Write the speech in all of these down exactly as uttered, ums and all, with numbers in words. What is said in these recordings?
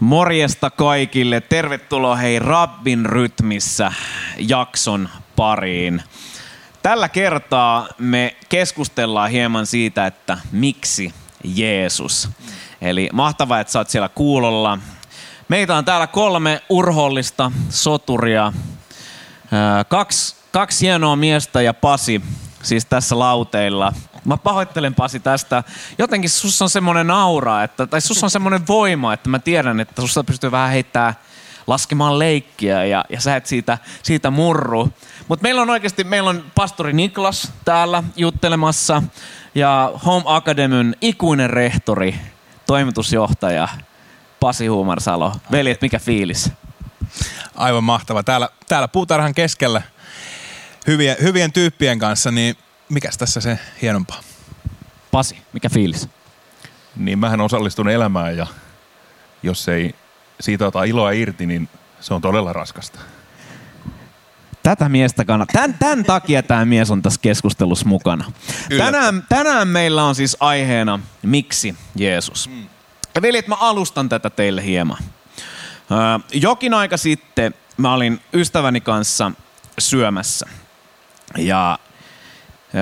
Morjesta kaikille. Tervetuloa hei Rabbin rytmissä jakson pariin. Tällä kertaa me keskustellaan hieman siitä, että miksi Jeesus. Eli mahtavaa, että sä oot siellä kuulolla. Meitä on täällä kolme urhollista soturia. Kaksi, kaksi hienoa miestä ja Pasi, siis tässä lauteilla. Mä pahoittelen, Pasi, tästä. Jotenkin sussa on semmoinen aura, että, tai sussa on semmoinen voima, että mä tiedän, että susta pystyy vähän heittämään, laskemaan leikkiä ja, ja sä et siitä, siitä murru. Mutta meillä on oikeasti, meillä on pastori Niklas täällä juttelemassa ja Home Academyn ikuinen rehtori, toimitusjohtaja Pasi Huumarsalo. Veljet, mikä fiilis? Aivan mahtava. Täällä, täällä puutarhan keskellä hyvien, hyvien tyyppien kanssa, niin mikäs tässä se hienompaa? Pasi, mikä fiilis? Niin mähän osallistun elämään ja jos ei siitä ota iloa irti, niin se on todella raskasta. Tätä miestä kannattaa. Tän, tän takia tämä mies on tässä keskustelussa mukana. Tänään, tänään meillä on siis aiheena, miksi Jeesus? Mm. Ja veljet, mä alustan tätä teille hieman. Öö, jokin aika sitten mä olin ystäväni kanssa syömässä ja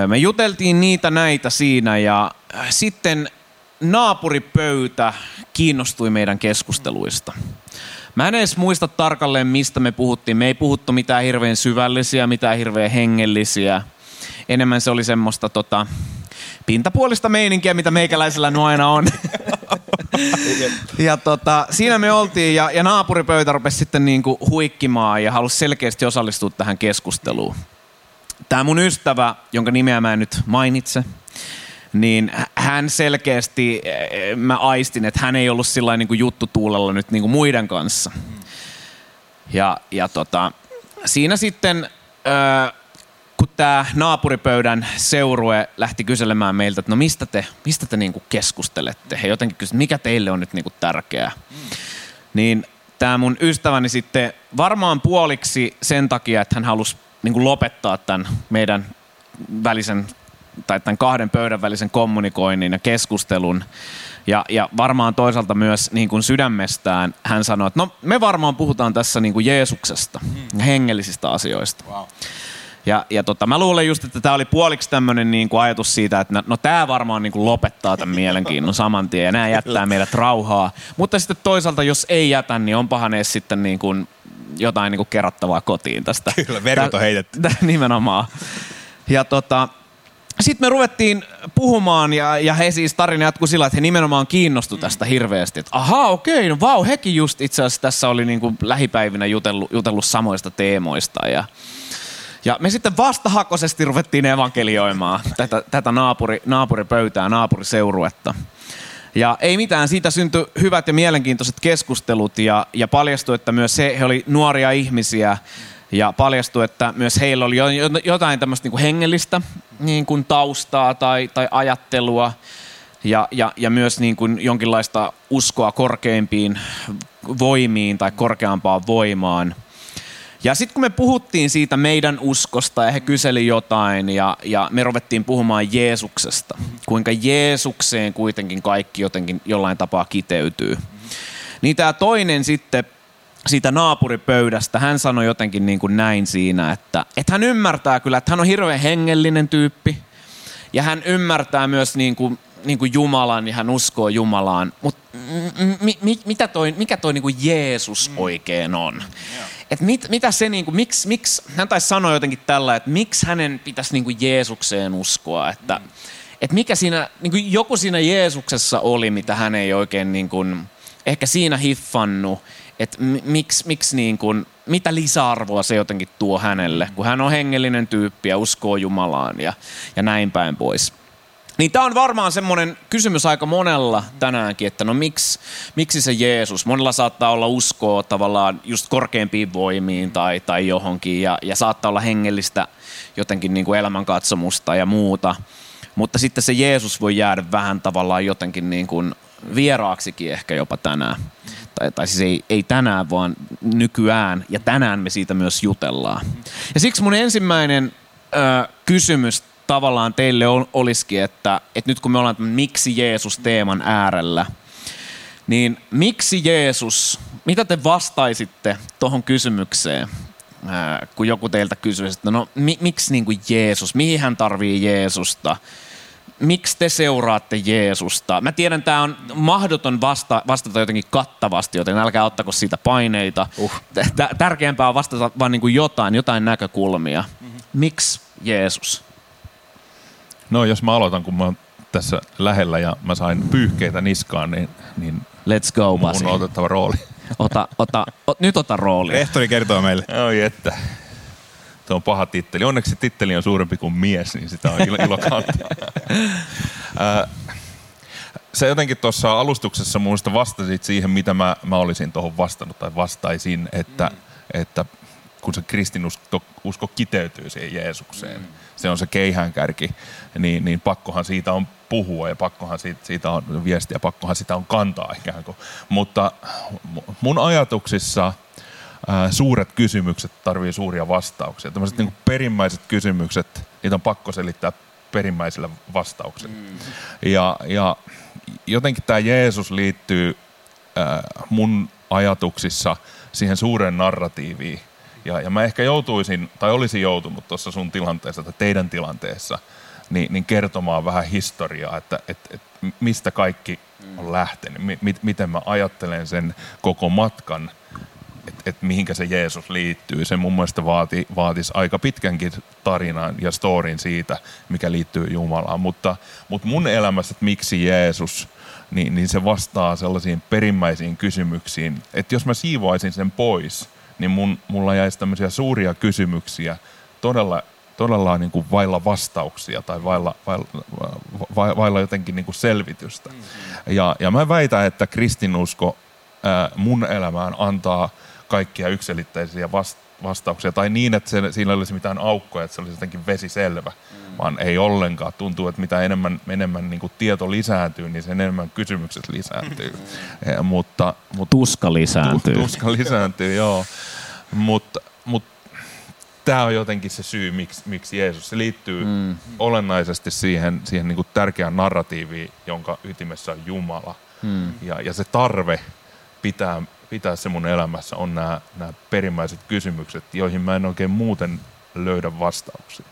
me juteltiin niitä näitä siinä ja sitten naapuripöytä kiinnostui meidän keskusteluista. Mä en edes muista tarkalleen, mistä me puhuttiin. Me ei puhuttu mitään hirveän syvällisiä, mitään hirveän hengellisiä. Enemmän se oli semmoista tota, pintapuolista meininkiä, mitä meikäläisellä no aina on. Ja tota, siinä me oltiin ja, ja naapuripöytä rupesi sitten niinku huikkimaan ja halusi selkeästi osallistua tähän keskusteluun. Tämä mun ystävä, jonka nimeä mä en nyt mainitse, niin hän selkeästi, mä aistin, että hän ei ollut sillain niin kuin juttutuulella nyt niin kuin muiden kanssa. Ja, ja tota, siinä sitten, kun tämä naapuripöydän seurue lähti kyselemään meiltä, että no mistä te, mistä te niin kuin keskustelette? He jotenkin kysyivät, mikä teille on nyt niin kuin tärkeää? Niin tämä mun ystäväni sitten varmaan puoliksi sen takia, että hän halusi niin kuin lopettaa tämän meidän välisen tai tämän kahden pöydän välisen kommunikoinnin ja keskustelun. Ja, ja varmaan toisaalta myös niin kuin sydämestään hän sanoi, että no me varmaan puhutaan tässä niin kuin Jeesuksesta, mm. hengellisistä asioista. Wow. Ja, ja tota, mä luulen just, että tämä oli puoliksi tämmöinen niin kuin ajatus siitä, että no tämä varmaan niin kuin lopettaa tämän mielenkiinnon saman tien ja nämä jättää meidät rauhaa. Mutta sitten toisaalta, jos ei jätä, niin onpahan edes sitten niin kuin jotain niin kuin kerrottavaa kotiin tästä. Kyllä, verot on heitetty. Täh, nimenomaan. Ja tota, sitten me ruvettiin puhumaan ja, ja he siis tarina jatkui sillä, että he nimenomaan kiinnostuivat tästä hirveästi. Että ahaa, okei, no vau, hekin just itse asiassa tässä oli niin kuin lähipäivinä jutellut, jutellut samoista teemoista. Ja, ja me sitten vastahakoisesti ruvettiin evankelioimaan tätä, tätä naapuri, naapuripöytää, naapuriseuruetta. Ja ei mitään, siitä syntyi hyvät ja mielenkiintoiset keskustelut ja, ja paljastui, että myös he, he oli nuoria ihmisiä ja paljastui, että myös heillä oli jotain tämmöistä niin kuin hengellistä niin kuin taustaa tai, tai ajattelua ja, ja, ja myös niin kuin jonkinlaista uskoa korkeimpiin voimiin tai korkeampaan voimaan. Ja sitten kun me puhuttiin siitä meidän uskosta ja he kyseli jotain ja, ja me ruvettiin puhumaan Jeesuksesta, kuinka Jeesukseen kuitenkin kaikki jotenkin jollain tapaa kiteytyy. Niin tämä toinen sitten siitä naapuripöydästä, hän sanoi jotenkin niin kuin näin siinä, että, että hän ymmärtää kyllä, että hän on hirveän hengellinen tyyppi ja hän ymmärtää myös niin kuin, niin kuin Jumalan ja hän uskoo Jumalaan, mutta mi, mi, mitä toi, mikä toi niin kuin Jeesus oikein on? Että mit, mitä se niinku, miksi, miksi, hän taisi sanoa jotenkin tällä, että miksi hänen pitäisi niinku Jeesukseen uskoa, että mm. et mikä siinä, niinku joku siinä Jeesuksessa oli, mitä hän ei oikein niinku, ehkä siinä hiffannut, että miksi, miksi niinku, mitä lisäarvoa se jotenkin tuo hänelle, kun hän on hengellinen tyyppi ja uskoo Jumalaan ja, ja näin päin pois. Niin tämä on varmaan semmoinen kysymys aika monella tänäänkin, että no miksi, miksi se Jeesus? Monella saattaa olla uskoa tavallaan just korkeampiin voimiin tai, tai johonkin ja, ja saattaa olla hengellistä jotenkin niin kuin elämänkatsomusta ja muuta. Mutta sitten se Jeesus voi jäädä vähän tavallaan jotenkin niin kuin vieraaksikin ehkä jopa tänään. Tai, tai siis ei, ei tänään vaan nykyään ja tänään me siitä myös jutellaan. Ja siksi mun ensimmäinen ö, kysymys tavallaan teille on, olisikin, että, että nyt kun me ollaan tämän miksi Jeesus teeman äärellä, niin miksi Jeesus, mitä te vastaisitte tuohon kysymykseen, ö, kun joku teiltä kysyisi, että no mi, miksi niin kuin Jeesus, mihin hän tarvii Jeesusta? Miksi te seuraatte Jeesusta? Mä tiedän, tämä on mahdoton vasta- vastata jotenkin kattavasti, joten älkää ottako siitä paineita. Uh. T- tärkeämpää on vastata vaan niin kuin jotain, jotain näkökulmia. Mm-hmm. Miksi Jeesus? No jos mä aloitan, kun mä oon tässä lähellä ja mä sain pyyhkeitä niskaan, niin, niin Let's go, Pasi. Mun on otettava rooli. Ota, ota, ot, nyt ota rooli. Rehtori kertoo meille. Oi että. Se on paha titteli. Onneksi titteli on suurempi kuin mies, niin sitä on ilo, ilo kantaa. Sä jotenkin tuossa alustuksessa minusta vastasit siihen, mitä mä, mä olisin tuohon vastannut tai vastaisin, että, mm. että kun se kristinusko kiteytyy siihen Jeesukseen, mm. se on se keihäänkärki, niin, niin pakkohan siitä on puhua ja pakkohan siitä, siitä on viestiä, pakkohan sitä on kantaa ikään kuin. Mutta mun ajatuksissa suuret kysymykset tarvii suuria vastauksia. Tällaiset mm. niin kuin perimmäiset kysymykset, niitä on pakko selittää perimmäisillä vastauksilla. Mm. Ja, ja jotenkin tämä Jeesus liittyy äh, mun ajatuksissa siihen suureen narratiiviin. Ja, ja mä ehkä joutuisin, tai olisin joutunut tuossa sun tilanteessa tai teidän tilanteessa, niin, niin kertomaan vähän historiaa, että et, et mistä kaikki on lähtenyt. M- mit, miten mä ajattelen sen koko matkan. Että et mihinkä se Jeesus liittyy. Se mun mielestä vaati, vaatisi aika pitkänkin tarinan ja storin siitä, mikä liittyy Jumalaan. Mutta, mutta mun elämässä, että miksi Jeesus, niin, niin se vastaa sellaisiin perimmäisiin kysymyksiin. Että jos mä siivoaisin sen pois, niin mun, mulla jäisi tämmöisiä suuria kysymyksiä todella, todella niin kuin vailla vastauksia tai vailla, vailla, vailla jotenkin niin kuin selvitystä. Ja, ja mä väitän, että kristinusko ää, mun elämään antaa kaikkia yksiselitteisiä vastauksia, tai niin, että se, siinä ei olisi mitään aukkoja, että se olisi jotenkin vesiselvä, mm. vaan ei ollenkaan. Tuntuu, että mitä enemmän, enemmän niin kuin tieto lisääntyy, niin sen enemmän kysymykset lisääntyy. Mm. Mutta, mutta, tuska lisääntyy. Tu, tuska lisääntyy, joo. Mutta mut, tämä on jotenkin se syy, miksi, miksi Jeesus. Se liittyy mm. olennaisesti siihen, siihen niin kuin tärkeään narratiiviin, jonka ytimessä on Jumala. Mm. Ja, ja se tarve pitää... pitää se mun elämässä on nämä, nämä perimmäiset kysymykset, joihin mä en oikein muuten löydä vastauksia.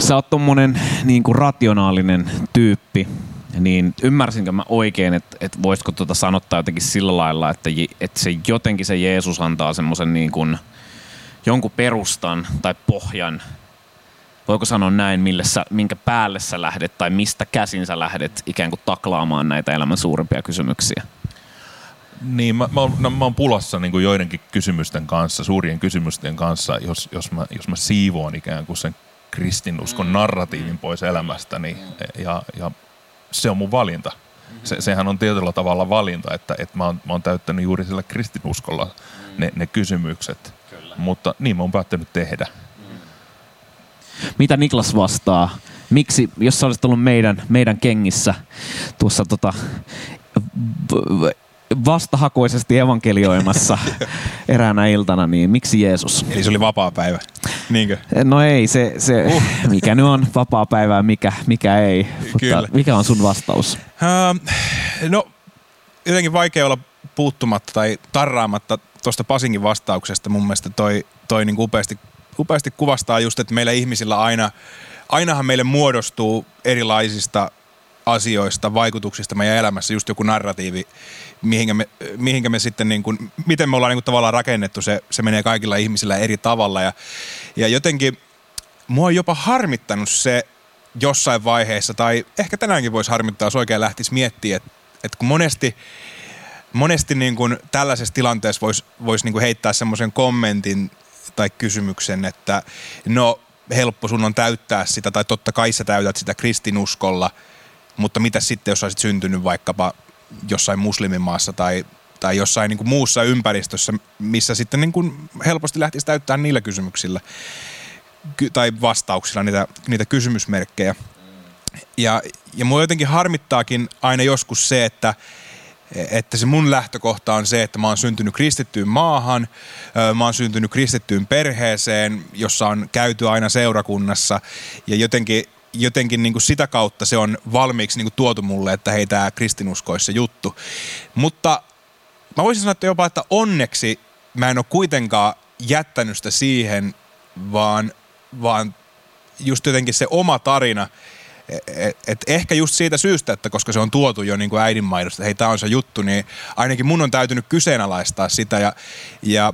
Sä oot tommonen niin kuin rationaalinen tyyppi, niin ymmärsinkö mä oikein, että, että voisiko tuota sanottaa jotenkin sillä lailla, että, että se jotenkin se Jeesus antaa semmoisen niin kuin jonkun perustan tai pohjan, voiko sanoa näin, millä sä, minkä päälle sä lähdet tai mistä käsin sä lähdet ikään kuin taklaamaan näitä elämän suurimpia kysymyksiä? Niin, mä, mä, oon, no, mä oon pulassa niin kuin joidenkin kysymysten kanssa, suurien kysymysten kanssa, jos, jos, mä, jos mä siivoon ikään kuin sen kristinuskon narratiivin pois elämästäni, ja, ja se on mun valinta. Se, sehän on tietyllä tavalla valinta, että, että mä, oon, mä oon täyttänyt juuri sillä kristinuskolla ne, ne kysymykset, Kyllä. mutta niin mä oon päättänyt tehdä. Mitä Niklas vastaa? Miksi, jos sä olisit ollut meidän, meidän kengissä tuossa tota... vastahakoisesti evankelioimassa eräänä iltana, niin miksi Jeesus? Eli se oli vapaapäivä, niinkö? No ei, se, se uh. mikä nyt on vapaapäivää, mikä, mikä ei. Mutta mikä on sun vastaus? Uh, no, jotenkin vaikea olla puuttumatta tai tarraamatta tuosta Pasinkin vastauksesta. Mun mielestä toi, toi niin upeasti, upeasti kuvastaa just, että meillä ihmisillä aina, ainahan meille muodostuu erilaisista asioista, vaikutuksista meidän elämässä, just joku narratiivi, mihinkä me, mihinkä me sitten, niin kuin, miten me ollaan niin kuin tavallaan rakennettu, se, se menee kaikilla ihmisillä eri tavalla. Ja, ja jotenkin mua on jopa harmittanut se jossain vaiheessa, tai ehkä tänäänkin voisi harmittaa, jos oikein lähtisi miettimään, että, että kun monesti, monesti niin kuin tällaisessa tilanteessa voisi, voisi niin kuin heittää semmoisen kommentin tai kysymyksen, että no helppo sun on täyttää sitä, tai totta kai sä täytät sitä kristinuskolla, mutta mitä sitten, jos olisit syntynyt vaikkapa jossain muslimimaassa tai, tai jossain niin kuin muussa ympäristössä, missä sitten niin kuin helposti lähtisi täyttämään niillä kysymyksillä ky- tai vastauksilla niitä, niitä kysymysmerkkejä. Ja, ja mua jotenkin harmittaakin aina joskus se, että, Että se mun lähtökohta on se, että mä oon syntynyt kristittyyn maahan, mä oon syntynyt kristittyyn perheeseen, jossa on käyty aina seurakunnassa ja jotenkin, jotenkin niin kuin sitä kautta se on valmiiksi niin kuin tuotu mulle, että hei, tää kristinusko olisi se juttu. Mutta mä voisin sanoa että jopa, että onneksi mä en ole kuitenkaan jättänyt sitä siihen, vaan, vaan just jotenkin se oma tarina. Et, et ehkä just siitä syystä, että koska se on tuotu jo niin kuin äidinmaidosta, hei tää on se juttu, niin ainakin mun on täytynyt kyseenalaistaa sitä ja, ja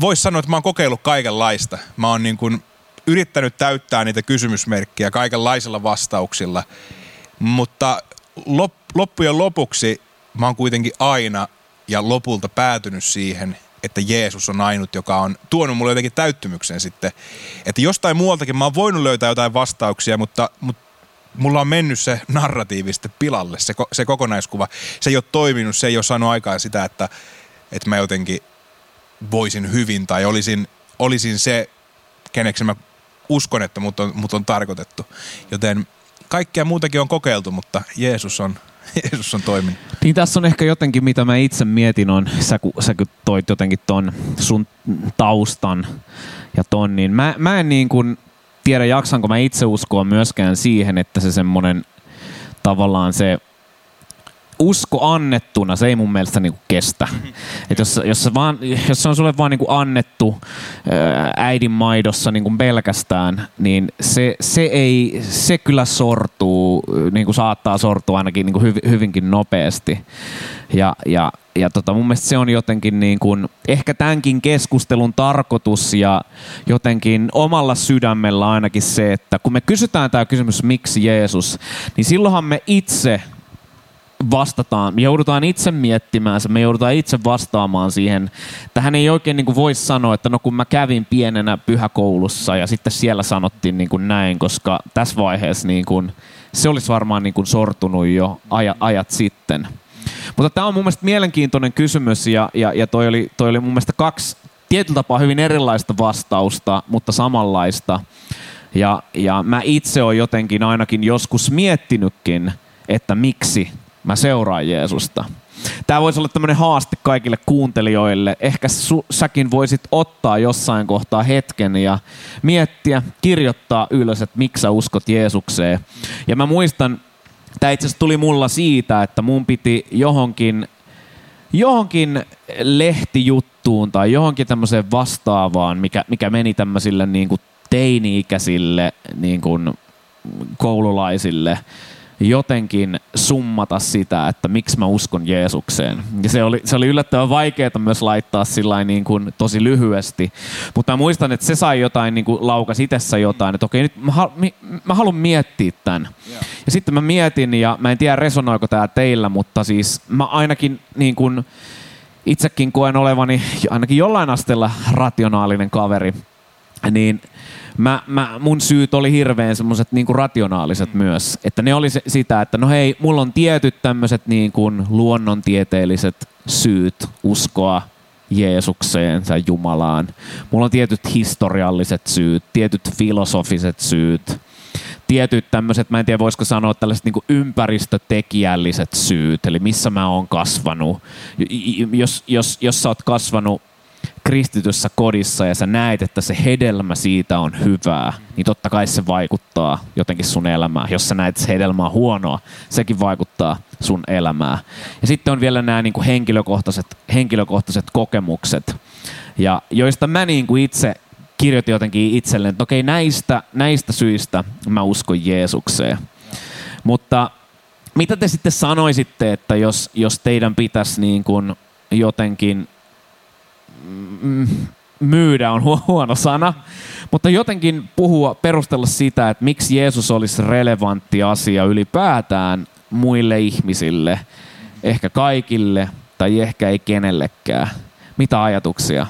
vois sanoa, että mä oon kokeillut kaikenlaista. Mä oon niin kuin yrittänyt täyttää niitä kysymysmerkkiä kaikenlaisilla vastauksilla, mutta lop, loppujen lopuksi mä oon kuitenkin aina ja lopulta päätynyt siihen, että Jeesus on ainut, joka on tuonut mulle jotenkin täyttymyksen sitten. Että jostain muualtakin mä oon voinut löytää jotain vastauksia, mutta, mutta mulla on mennyt se narratiivi sitten pilalle, se, se kokonaiskuva. Se ei ole toiminut, se ei ole saanut aikaan sitä, että, että mä jotenkin voisin hyvin tai olisin, olisin se, keneksi mä uskon, että mut on, mut on tarkoitettu. Joten kaikkea muutakin on kokeiltu, mutta Jeesus on... Jeesus on toiminut. Niin tässä on ehkä jotenkin, mitä mä itse mietin, on, sä kun, sä kun toit jotenkin ton sun taustan ja ton, niin mä, mä en niin kuin tiedä jaksanko mä itse uskoa myöskään siihen, että se semmonen tavallaan se usko annettuna, se ei mun mielestä niinku kestä. Et jos, jos, se vaan, jos se on sulle vaan niinku annettu äidin maidossa niinku pelkästään, niin se, se, ei, se kyllä sortuu, niinku saattaa sortua ainakin niinku hyv, hyvinkin nopeasti. Ja, ja, ja tota, mun mielestä se on jotenkin niinku, ehkä tämänkin keskustelun tarkoitus ja jotenkin omalla sydämellä ainakin se, että kun me kysytään tämä kysymys, miksi Jeesus, niin silloinhan me itse... vastataan. Me joudutaan itse miettimään se, me joudutaan itse vastaamaan siihen. Tähän ei oikein niin kuin voi sanoa, että no kun mä kävin pienenä pyhäkoulussa ja sitten siellä sanottiin niin kuin näin, koska tässä vaiheessa niin kuin, se olisi varmaan niin kuin sortunut jo ajat, ajat sitten. Mutta tämä on mun mielestä mielenkiintoinen kysymys ja, ja, ja toi, oli, toi oli mun mielestä kaksi tietyllä tapaa hyvin erilaista vastausta, mutta samanlaista. Ja, ja mä itse olen jotenkin ainakin joskus miettinytkin, että miksi mä seuraan Jeesusta. Tämä voisi olla tämmöinen haaste kaikille kuuntelijoille. Ehkä su, säkin voisit ottaa jossain kohtaa hetken ja miettiä, kirjoittaa ylös, että miksi sä uskot Jeesukseen. Ja mä muistan, tämä itse asiassa tuli mulla siitä, että mun piti johonkin, johonkin lehtijuttuun tai johonkin tämmöiseen vastaavaan, mikä, mikä meni tämmöisille niin kuin teini-ikäisille niin kuin koululaisille, jotenkin summata sitä, että miksi mä uskon Jeesukseen. Ja se oli, se oli yllättävän vaikeaa myös laittaa sillain niin kuin tosi lyhyesti. Mutta mä muistan, että se sai jotain, niin kuin laukas itsessä jotain, että okei, nyt mä, mä haluan miettiä tämän. Yeah. Ja sitten mä mietin, ja mä en tiedä resonoiko tää teillä, mutta siis mä ainakin niin kuin itsekin koen olevani ainakin jollain asteella rationaalinen kaveri, niin Mä, mä, mun syyt oli hirveän semmoiset niinku rationaaliset mm. myös, että ne oli se, sitä, että no hei, mulla on tietyt tämmöiset niinku luonnontieteelliset syyt uskoa Jeesukseen tai Jumalaan. Mulla on tietyt historialliset syyt, tietyt filosofiset syyt, tietyt tämmöiset, mä en tiedä voisiko sanoa tällaiset niinku ympäristötekijälliset syyt, eli missä mä oon kasvanut. Jos, jos, jos sä oot kasvanut kristityssä kodissa ja sä näet, että se hedelmä siitä on hyvää, niin totta kai se vaikuttaa jotenkin sun elämään. Jos sä näet, että se hedelmä on huonoa, sekin vaikuttaa sun elämään. Ja sitten on vielä nämä niin kuin henkilökohtaiset, henkilökohtaiset kokemukset, ja joista mä niin kuin itse kirjoitin jotenkin itselleen, että okei, näistä, näistä syistä mä uskon Jeesukseen. Mutta mitä te sitten sanoisitte, että jos, jos teidän pitäisi niin kuin jotenkin myydä on huono sana, mutta jotenkin puhua, perustella sitä, että miksi Jeesus olisi relevantti asia ylipäätään muille ihmisille, ehkä kaikille tai ehkä ei kenellekään. Mitä ajatuksia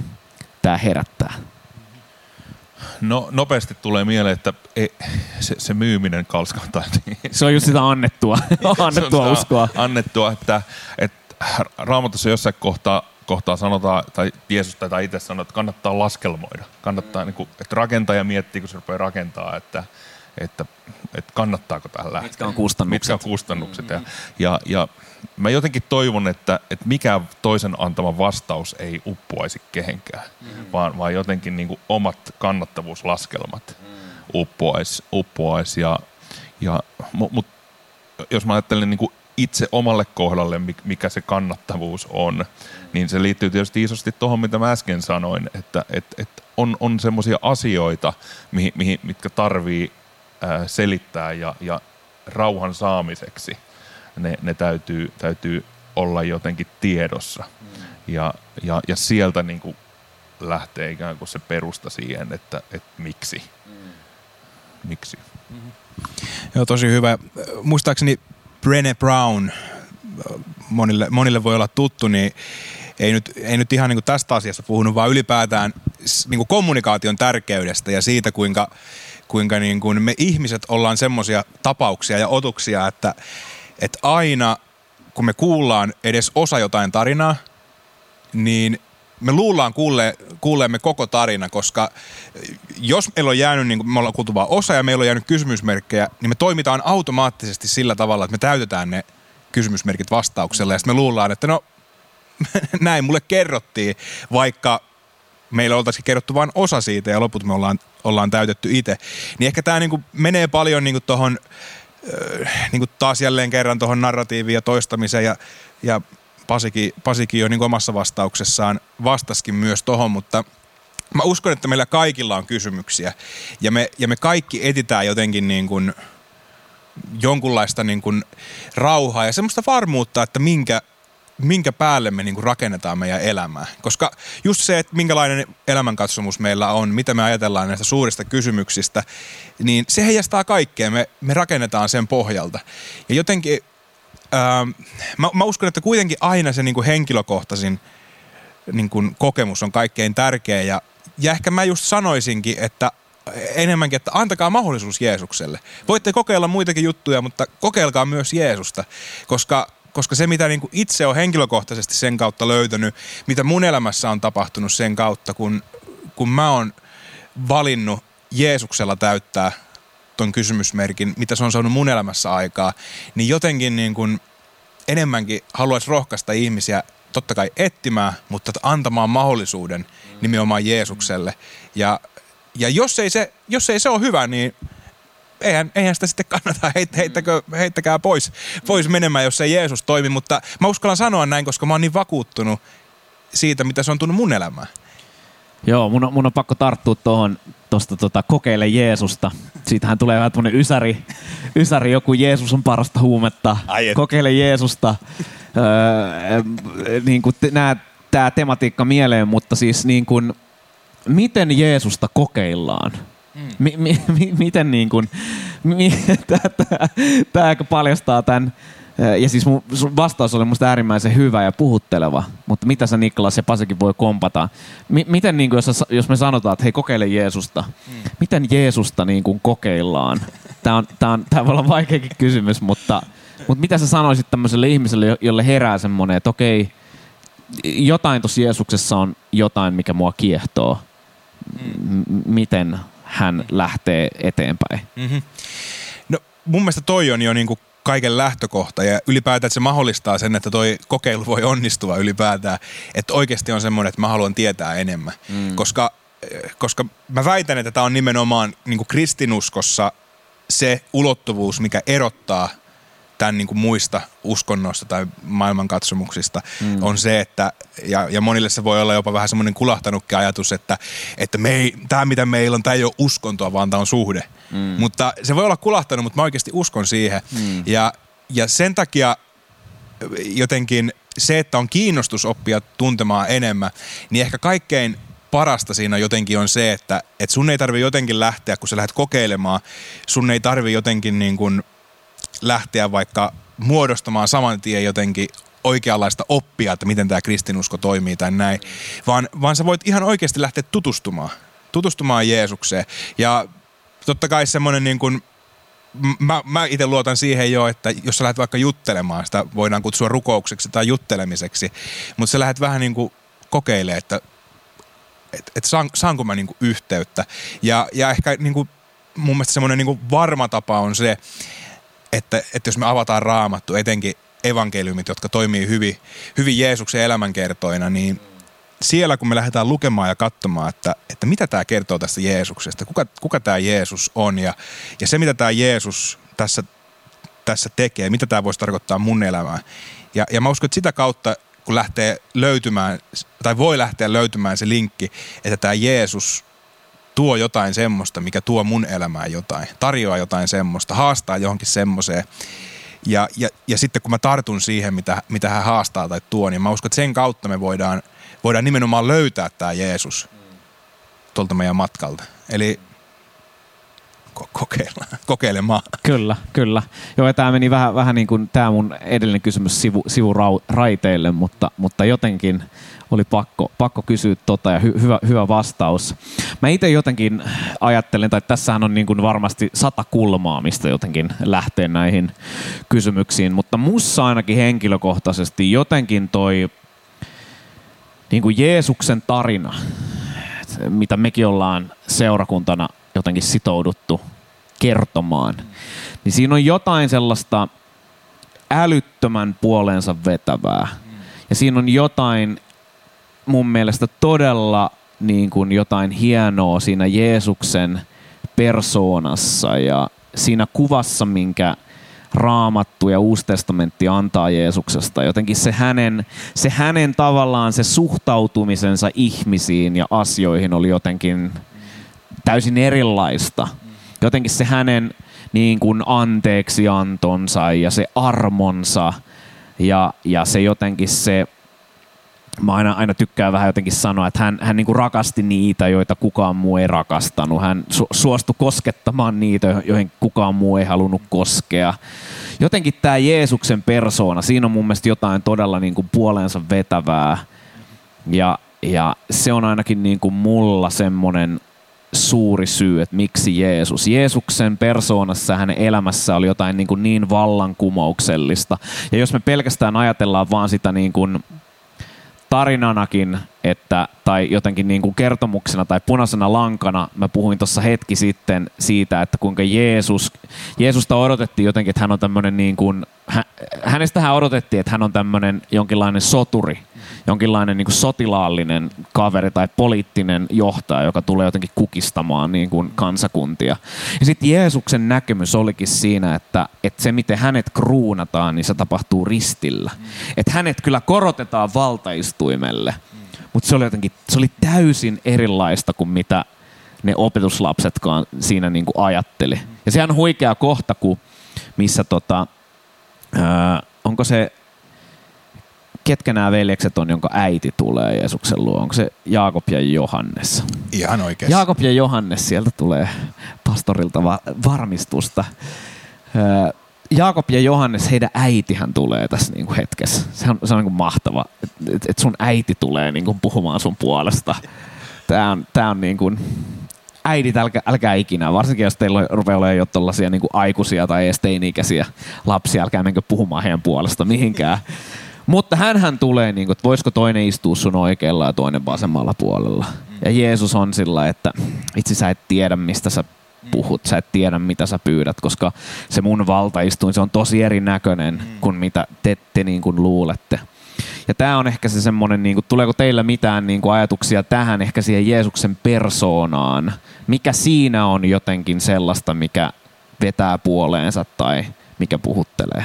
tämä herättää? No nopeasti tulee mieleen, että ei, se, se myyminen kalskahtaa. Se on just sitä annettua, annettua sitä uskoa. Annettua, että, että Raamatussa jossain kohtaa kohtaa sanotaan, tai Jeesus tai itse sanoo, että kannattaa laskelmoida. Kannattaa, mm. niin kuin, että rakentaja miettii, kun se rupeaa rakentaa, että, että, että kannattaako tähän lähteä. Mitkä on kustannukset. Mitkä on kustannukset. Mm-hmm. Ja, ja mä jotenkin toivon, että, että mikään toisen antama vastaus ei uppuaisi kehenkään, mm-hmm. vaan, vaan jotenkin niin kuin omat kannattavuuslaskelmat mm-hmm. uppuaisi. Uppuais ja, ja, mut, jos mä ajattelen niin kuin itse omalle kohdalle, mikä se kannattavuus on, niin se liittyy tietysti isosti tuohon, mitä mä äsken sanoin, että et, et on, on semmoisia asioita, mihin, mihin, mitkä tarvii ää, selittää ja, ja rauhan saamiseksi. Ne, ne täytyy, täytyy olla jotenkin tiedossa ja, ja, ja sieltä niin kuin lähtee ikään kuin se perusta siihen, että et miksi. Miksi. Mm-hmm. Joo, tosi hyvä. Muistaakseni Brené Brown, monille, monille voi olla tuttu, niin ei nyt, ei nyt ihan niin kuin tästä asiasta puhunut, vaan ylipäätään niin kuin kommunikaation tärkeydestä ja siitä, kuinka, kuinka niin kuin me ihmiset ollaan semmoisia tapauksia ja otuksia, että, että aina kun me kuullaan edes osa jotain tarinaa, niin me luullaan kuulee, kuuleemme koko tarina, koska jos meillä on jäänyt, niin kuin me ollaan kuultu vaan osa ja meillä on jäänyt kysymysmerkkejä, niin me toimitaan automaattisesti sillä tavalla, että me täytetään ne kysymysmerkit vastauksella ja sitten me luullaan, että no näin mulle kerrottiin, vaikka meillä oltaisiin kerrottu vain osa siitä ja loput me ollaan, ollaan täytetty itse. Niin ehkä tämä niin kuin menee paljon niin kuin tohon, niin kuin taas jälleen kerran tuohon narratiiviin ja toistamiseen ja, ja Pasikin, Pasikin jo niin kuin omassa vastauksessaan vastaskin myös tohon, mutta mä uskon, että meillä kaikilla on kysymyksiä ja me, ja me kaikki etsitään jotenkin niin kuin jonkunlaista niin kuin rauhaa ja semmoista varmuutta, että minkä, minkä päälle me niin kuin rakennetaan meidän elämää. Koska just se, että minkälainen elämänkatsomus meillä on, mitä me ajatellaan näistä suurista kysymyksistä, niin se heijastaa kaikkea. Me, me rakennetaan sen pohjalta. Ja jotenkin Öö, mä, mä uskon, että kuitenkin aina se niin kuin henkilökohtaisin niin kuin kokemus on kaikkein tärkeä ja, ja ehkä mä just sanoisinkin, että enemmänkin, että antakaa mahdollisuus Jeesukselle. Voitte kokeilla muitakin juttuja, mutta kokeilkaa myös Jeesusta, koska, koska se mitä niin kuin itse on henkilökohtaisesti sen kautta löytänyt, mitä mun elämässä on tapahtunut sen kautta, kun, kun mä oon valinnut Jeesuksella täyttää ton kysymysmerkin, mitä se on saanut mun elämässä aikaa, niin jotenkin niin kuin enemmänkin haluaisi rohkaista ihmisiä totta kai etsimään, mutta antamaan mahdollisuuden nimenomaan Jeesukselle. Ja, ja jos, ei se, jos ei se ole hyvä, niin eihän, eihän sitä sitten kannata, Heit, heittäkö, heittäkää pois, pois menemään, jos ei Jeesus toimi, mutta mä uskallan sanoa näin, koska mä oon niin vakuuttunut siitä, mitä se on tullut mun elämään. Joo, mun on, mun on pakko tarttua tuohon tuosta tota, kokeile Jeesusta. Siitähän tulee vähän tämmöinen ysäri, ysäri, joku Jeesus on parasta huumetta. Kokeile Jeesusta. Öö, niin kuin nää, tää tematiikka mieleen, mutta siis niin kuin, miten Jeesusta kokeillaan? Mm. Mi, mi, mi, miten niin kuin, mi, tää paljastaa tämän. Ja siis mun vastaus oli musta äärimmäisen hyvä ja puhutteleva, mutta mitä sä Niklas ja Pasikin voi kompata? M- miten niin kuin, jos, jos me sanotaan, että hei kokeile Jeesusta, mm. miten Jeesusta niin kuin kokeillaan? Tää on, tää on, tää voi olla vaikeakin kysymys, mutta, mutta mitä sä sanoisit tämmöiselle ihmiselle, jolle herää semmoinen, että okei, jotain tuossa Jeesuksessa on jotain, mikä mua kiehtoo. Mm. M- miten hän lähtee eteenpäin? Mm-hmm. No mun mielestä toi on jo niinku kaiken lähtökohta ja ylipäätään se mahdollistaa sen, että toi kokeilu voi onnistua ylipäätään, että oikeasti on semmoinen, että mä haluan tietää enemmän, mm. koska, koska mä väitän, että tämä on nimenomaan niin kuin kristinuskossa se ulottuvuus, mikä erottaa tämän niin kuin muista uskonnoista tai maailmankatsomuksista, mm. on se, että, ja, ja monille se voi olla jopa vähän semmoinen kulahtanutkin ajatus, että, että tämä mitä meillä on, tämä ei ole uskontoa, vaan tämä on suhde. Mm. Mutta se voi olla kulahtanut, mutta mä oikeasti uskon siihen. Mm. Ja, ja sen takia jotenkin se, että on kiinnostus oppia tuntemaan enemmän, niin ehkä kaikkein parasta siinä jotenkin on se, että et sun ei tarvitse jotenkin lähteä, kun sä lähdet kokeilemaan, sun ei tarvitse jotenkin niin kuin lähteä vaikka muodostamaan saman tien jotenkin oikeanlaista oppia, että miten tämä kristinusko toimii tai näin, vaan, vaan sä voit ihan oikeasti lähteä tutustumaan, tutustumaan Jeesukseen. Ja totta kai semmoinen niin kuin, mä, mä itse luotan siihen jo, että jos sä lähdet vaikka juttelemaan, sitä voidaan kutsua rukoukseksi tai juttelemiseksi, mutta sä lähdet vähän niin kuin kokeilemaan, että et, et saan, saanko mä niin kuin yhteyttä. Ja, ja ehkä niin kuin mun mielestä semmoinen niin kuin varma tapa on se, että, että jos me avataan Raamattu, etenkin evankeliumit, jotka toimii hyvin, hyvin Jeesuksen elämänkertoina, niin siellä kun me lähdetään lukemaan ja katsomaan, että, että mitä tämä kertoo tästä Jeesuksesta, kuka, kuka tämä Jeesus on ja, ja se, mitä tämä Jeesus tässä, tässä tekee, mitä tämä voisi tarkoittaa mun elämään. Ja, ja mä uskon, että sitä kautta, kun lähtee löytymään, tai voi lähteä löytymään se linkki, että tämä Jeesus tuo jotain semmoista, mikä tuo mun elämään jotain, tarjoaa jotain semmoista, haastaa johonkin semmoiseen. Ja, ja, ja sitten kun mä tartun siihen, mitä, mitä hän haastaa tai tuo, niin mä uskon, että sen kautta me voidaan, voidaan nimenomaan löytää tämä Jeesus tuolta meidän matkalta. Eli kokeillaan, kokeilemaan. Kyllä, kyllä. Joo, ja tämä meni vähän, vähän niin kuin tämä mun edellinen kysymys sivu, sivuraiteille, mutta, mutta jotenkin oli pakko, pakko kysyä tota ja hy, hyvä, hyvä vastaus. Mä itse jotenkin ajattelen, tai tässähän on niin kuin varmasti sata kulmaa, mistä jotenkin lähtee näihin kysymyksiin, mutta mussa ainakin henkilökohtaisesti jotenkin toi niin kuin Jeesuksen tarina, mitä mekin ollaan seurakuntana jotenkin sitouduttu kertomaan, niin siinä on jotain sellaista älyttömän puoleensa vetävää. Ja siinä on jotain mun mielestä todella niin kuin jotain hienoa siinä Jeesuksen persoonassa ja siinä kuvassa, minkä Raamattu ja Uusi testamentti antaa Jeesuksesta. Jotenkin se hänen, se hänen tavallaan se suhtautumisensa ihmisiin ja asioihin oli jotenkin täysin erilaista. Jotenkin se hänen niin kuin anteeksiantonsa ja se armonsa ja, ja se jotenkin se, mä aina, aina tykkään vähän jotenkin sanoa, että hän, hän niin kuin rakasti niitä, joita kukaan muu ei rakastanut. Hän su- suostui koskettamaan niitä, joihin kukaan muu ei halunnut koskea. Jotenkin tämä Jeesuksen persoona, siinä on mun mielestä jotain todella niin kuin puoleensa vetävää. Ja, ja se on ainakin niin kuin mulla semmoinen suuri syy, että miksi Jeesus. Jeesuksen persoonassa, hänen elämässä oli jotain niin, kuin niin vallankumouksellista. Ja jos me pelkästään ajatellaan vaan sitä niin kuin tarinanakin, että, tai jotenkin niin kuin kertomuksena tai punaisena lankana, mä puhuin tuossa hetki sitten siitä, että kuinka Jeesus, Jeesusta odotettiin jotenkin, että hän on tämmöinen niin kuin, hänestähän odotettiin, että hän on tämmöinen jonkinlainen soturi, jonkinlainen niin kuin sotilaallinen kaveri tai poliittinen johtaja, joka tulee jotenkin kukistamaan niin kuin kansakuntia. Ja sitten Jeesuksen näkemys olikin siinä, että, että se miten hänet kruunataan, niin se tapahtuu ristillä. Että hänet kyllä korotetaan valtaistuimelle, mutta se oli jotenkin, se oli täysin erilaista kuin mitä ne opetuslapsetkaan siinä niin kuin ajatteli. Ja sehän on huikea kohta, kun missä tota, Öö, onko se, ketkä nämä veljekset on, jonka äiti tulee Jeesuksen luo? Onko se Jaakob ja Johannes? Ihan oikeasti. Jaakob ja Johannes, sieltä tulee pastorilta va- varmistusta. Öö, Jaakob ja Johannes, heidän äitihän tulee tässä niinku hetkessä. Se on, se on niinku mahtava, että et sun äiti tulee niinku puhumaan sun puolesta. Tää on, tää on niinku... Äidit, älkää, älkää ikinä, varsinkin jos teillä rupeaa olemaan jo tuollaisia niin kuin aikuisia tai edes teini-ikäisiä lapsia, älkää menkö puhumaan heidän puolesta mihinkään. Mutta hänhän tulee, niin kuin, että voisiko toinen istua sun oikealla ja toinen vasemmalla puolella. Ja Jeesus on sillä, että itse sä et tiedä, mistä sä puhut, sä et tiedä, mitä sä pyydät, koska se mun valtaistuin, se on tosi erinäköinen kuin mitä te, te niin kuin luulette. Ja tämä on ehkä se semmoinen, niin kuin, tuleeko teillä mitään niin kuin ajatuksia tähän, ehkä siihen Jeesuksen persoonaan? Mikä siinä on jotenkin sellaista, mikä vetää puoleensa tai mikä puhuttelee?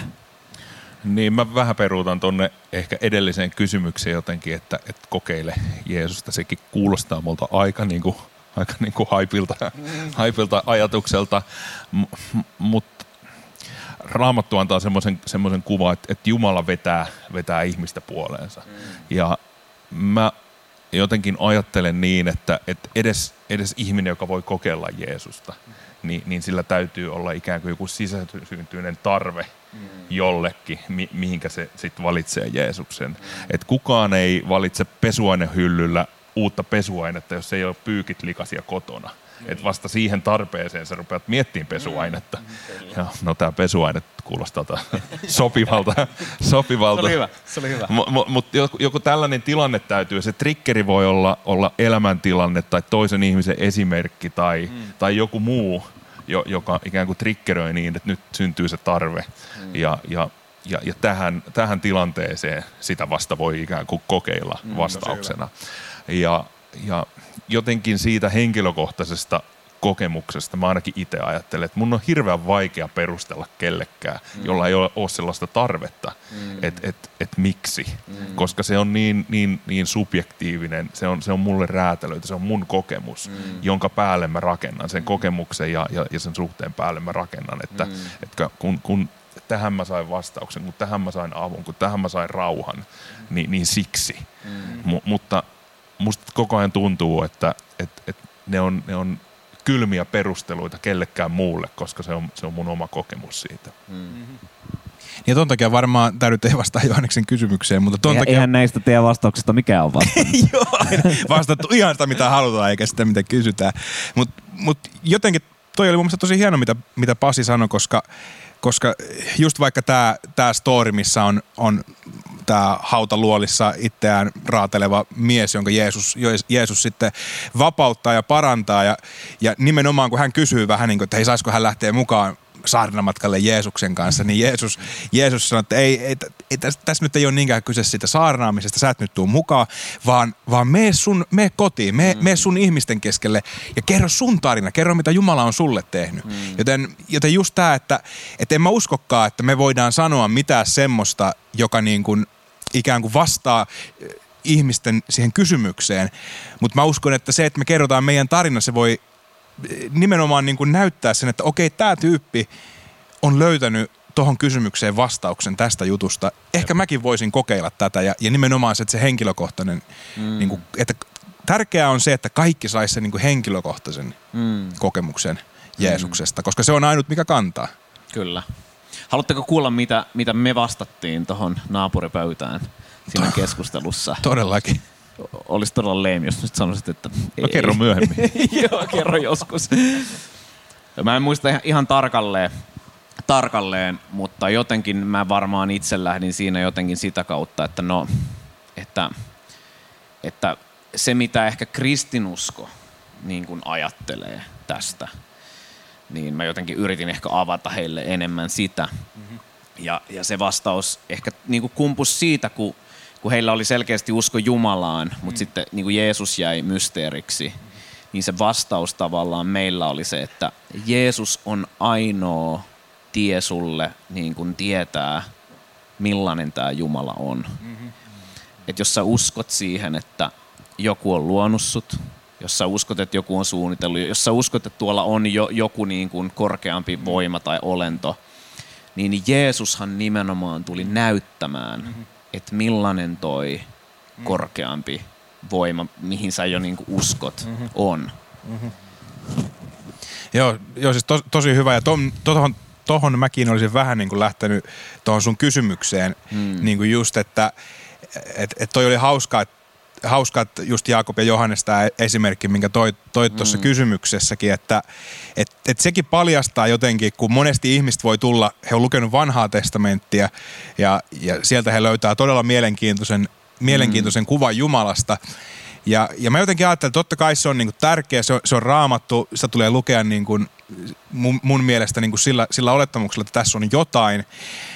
Niin, mä vähän peruutan tuonne ehkä edelliseen kysymykseen jotenkin, että, että kokeile Jeesusta. Sekin kuulostaa multa aika, niin kuin, aika niin kuin haipilta, haipilta ajatukselta, M- mutta Raamattu antaa semmoisen, semmoisen kuvan, että, että Jumala vetää, vetää ihmistä puoleensa. Mm. Ja mä jotenkin ajattelen niin, että, että edes, edes ihminen, joka voi kokeilla Jeesusta, mm. niin, niin sillä täytyy olla ikään kuin joku sisäsyntyinen tarve mm. jollekin, mi, mihinkä se sitten valitsee Jeesuksen. Mm. Että kukaan ei valitse pesuainehyllyllä uutta pesuainetta, jos ei ole pyykit likaisia kotona. Että vasta siihen tarpeeseen sä rupeat miettimään pesuainetta. Ja, no tää pesuaine kuulostaa tää sopivalta. sopivalta. Se oli hyvä. Se oli hyvä. M- m- Mutta joku, joku tällainen tilanne täytyy, se triggeri voi olla, olla elämäntilanne tai toisen ihmisen esimerkki tai, mm. tai joku muu, joka ikään kuin triggeröi niin, että nyt syntyy se tarve. Mm. Ja, ja, ja, ja tähän, tähän tilanteeseen sitä vasta voi ikään kuin kokeilla mm, vastauksena. Ja, ja jotenkin siitä henkilökohtaisesta kokemuksesta mä ainakin itse ajattelen, että mun on hirveän vaikea perustella kellekään, mm. jolla ei ole sellaista tarvetta, mm. että et, et miksi. Mm. Koska se on niin, niin, niin subjektiivinen, se on, se on mulle räätälöity, se on mun kokemus, mm. jonka päälle mä rakennan, sen mm. kokemuksen ja, ja, ja sen suhteen päälle mä rakennan. Että, mm. että kun, kun tähän mä sain vastauksen, kun tähän mä sain avun, kun tähän mä sain rauhan, niin, niin siksi. Mm. M- mutta musta koko ajan tuntuu, että et, et ne on... Ne on kylmiä perusteluita kellekään muulle, koska se on, se on mun oma kokemus siitä. Mm-hmm. Ja ton takia varmaan, tämä nyt ei vastaa Johanneksen kysymykseen, mutta ton eihän, takia... Eihän näistä teidän vastauksista mikään on vastannut. Joo, vastattu ihan sitä, mitä halutaan, eikä sitä, mitä kysytään. Mutta mut jotenkin toi oli mun mielestä tosi hieno, mitä, mitä Pasi sanoi, koska, koska just vaikka tämä tää story, missä on... on tämä hautaluolissa itseään raateleva mies, jonka Jeesus, Jeesus sitten vapauttaa ja parantaa. Ja, ja nimenomaan, kun hän kysyy vähän niin kuin, että hei, saisiko hän lähteä mukaan saarnamatkalle Jeesuksen kanssa, niin Jeesus, Jeesus sanoi, että ei, ei, ei, tässä, tässä nyt ei ole niinkään kyse siitä saarnaamisesta, sä et nyt tuu mukaan, vaan, vaan mene sun, mene kotiin, mene, mm. mene sun ihmisten keskelle ja kerro sun tarina, kerro mitä Jumala on sulle tehnyt. Mm. Joten, joten just tämä, että et en mä uskokaan, että me voidaan sanoa mitään semmoista, joka niin kuin ikään kuin vastaa ihmisten siihen kysymykseen. Mutta mä uskon, että se, että me kerrotaan meidän tarina, se voi nimenomaan niin kuin näyttää sen, että okei, tämä tyyppi on löytänyt tuohon kysymykseen vastauksen tästä jutusta. Ehkä Jep. mäkin voisin kokeilla tätä ja, ja nimenomaan se, että se henkilökohtainen, mm. niin kuin, että tärkeää on se, että kaikki saisi sen niin kuin henkilökohtaisen mm. kokemuksen Jeesuksesta, mm. koska se on ainut, mikä kantaa. Kyllä. Haluatteko kuulla, mitä, mitä me vastattiin tuohon naapuripöytään siinä keskustelussa? Todellakin. Olisi todella leimi, jos nyt sanoisit, että... Ei. No kerro myöhemmin. Joo, kerro joskus. Mä en muista ihan tarkalleen, tarkalleen, mutta jotenkin mä varmaan itse lähdin siinä jotenkin sitä kautta, että no, että, että se mitä ehkä kristinusko niin kuin ajattelee tästä, niin mä jotenkin yritin ehkä avata heille enemmän sitä. Mm-hmm. Ja, ja se vastaus ehkä niin kuin kumpusi siitä, kun kun heillä oli selkeästi usko Jumalaan, mutta mm. sitten niin kuin Jeesus jäi mysteeriksi, mm. niin se vastaus tavallaan meillä oli se, että Jeesus on ainoa tie sulle niin kuin tietää, millainen tämä Jumala on. Mm-hmm. Että jos sä uskot siihen, että joku on luonut sut, jos sä uskot, että joku on suunnitellut, jos sä uskot, että tuolla on jo, joku niin kuin korkeampi voima tai olento, niin Jeesushan nimenomaan tuli näyttämään, mm-hmm. että millainen toi korkeampi voima, mihin sä jo niinku uskot, mm-hmm. on. Mm-hmm. Joo, joo, siis tos, tosi hyvä. Ja ton, tohon, tohon mäkin olisin vähän niinku lähtenyt tohon sun kysymykseen. Mm. Niinku just, että et, et toi oli hauskaa, että hauskat just Jaakob ja Johannes tämä esimerkki, minkä toit toi tuossa mm. kysymyksessäkin, että et, et sekin paljastaa jotenkin, kun monesti ihmiset voi tulla, he on lukenut vanhaa testamenttia ja, ja sieltä he löytää todella mielenkiintoisen, mielenkiintoisen mm. kuvan Jumalasta. Ja, ja mä jotenkin ajattelen, että totta kai se on niin kuin tärkeä, se on, se on raamattu, sitä tulee lukea niin kuin mun, mun mielestä niin kuin sillä, sillä olettamuksella, että tässä on jotain,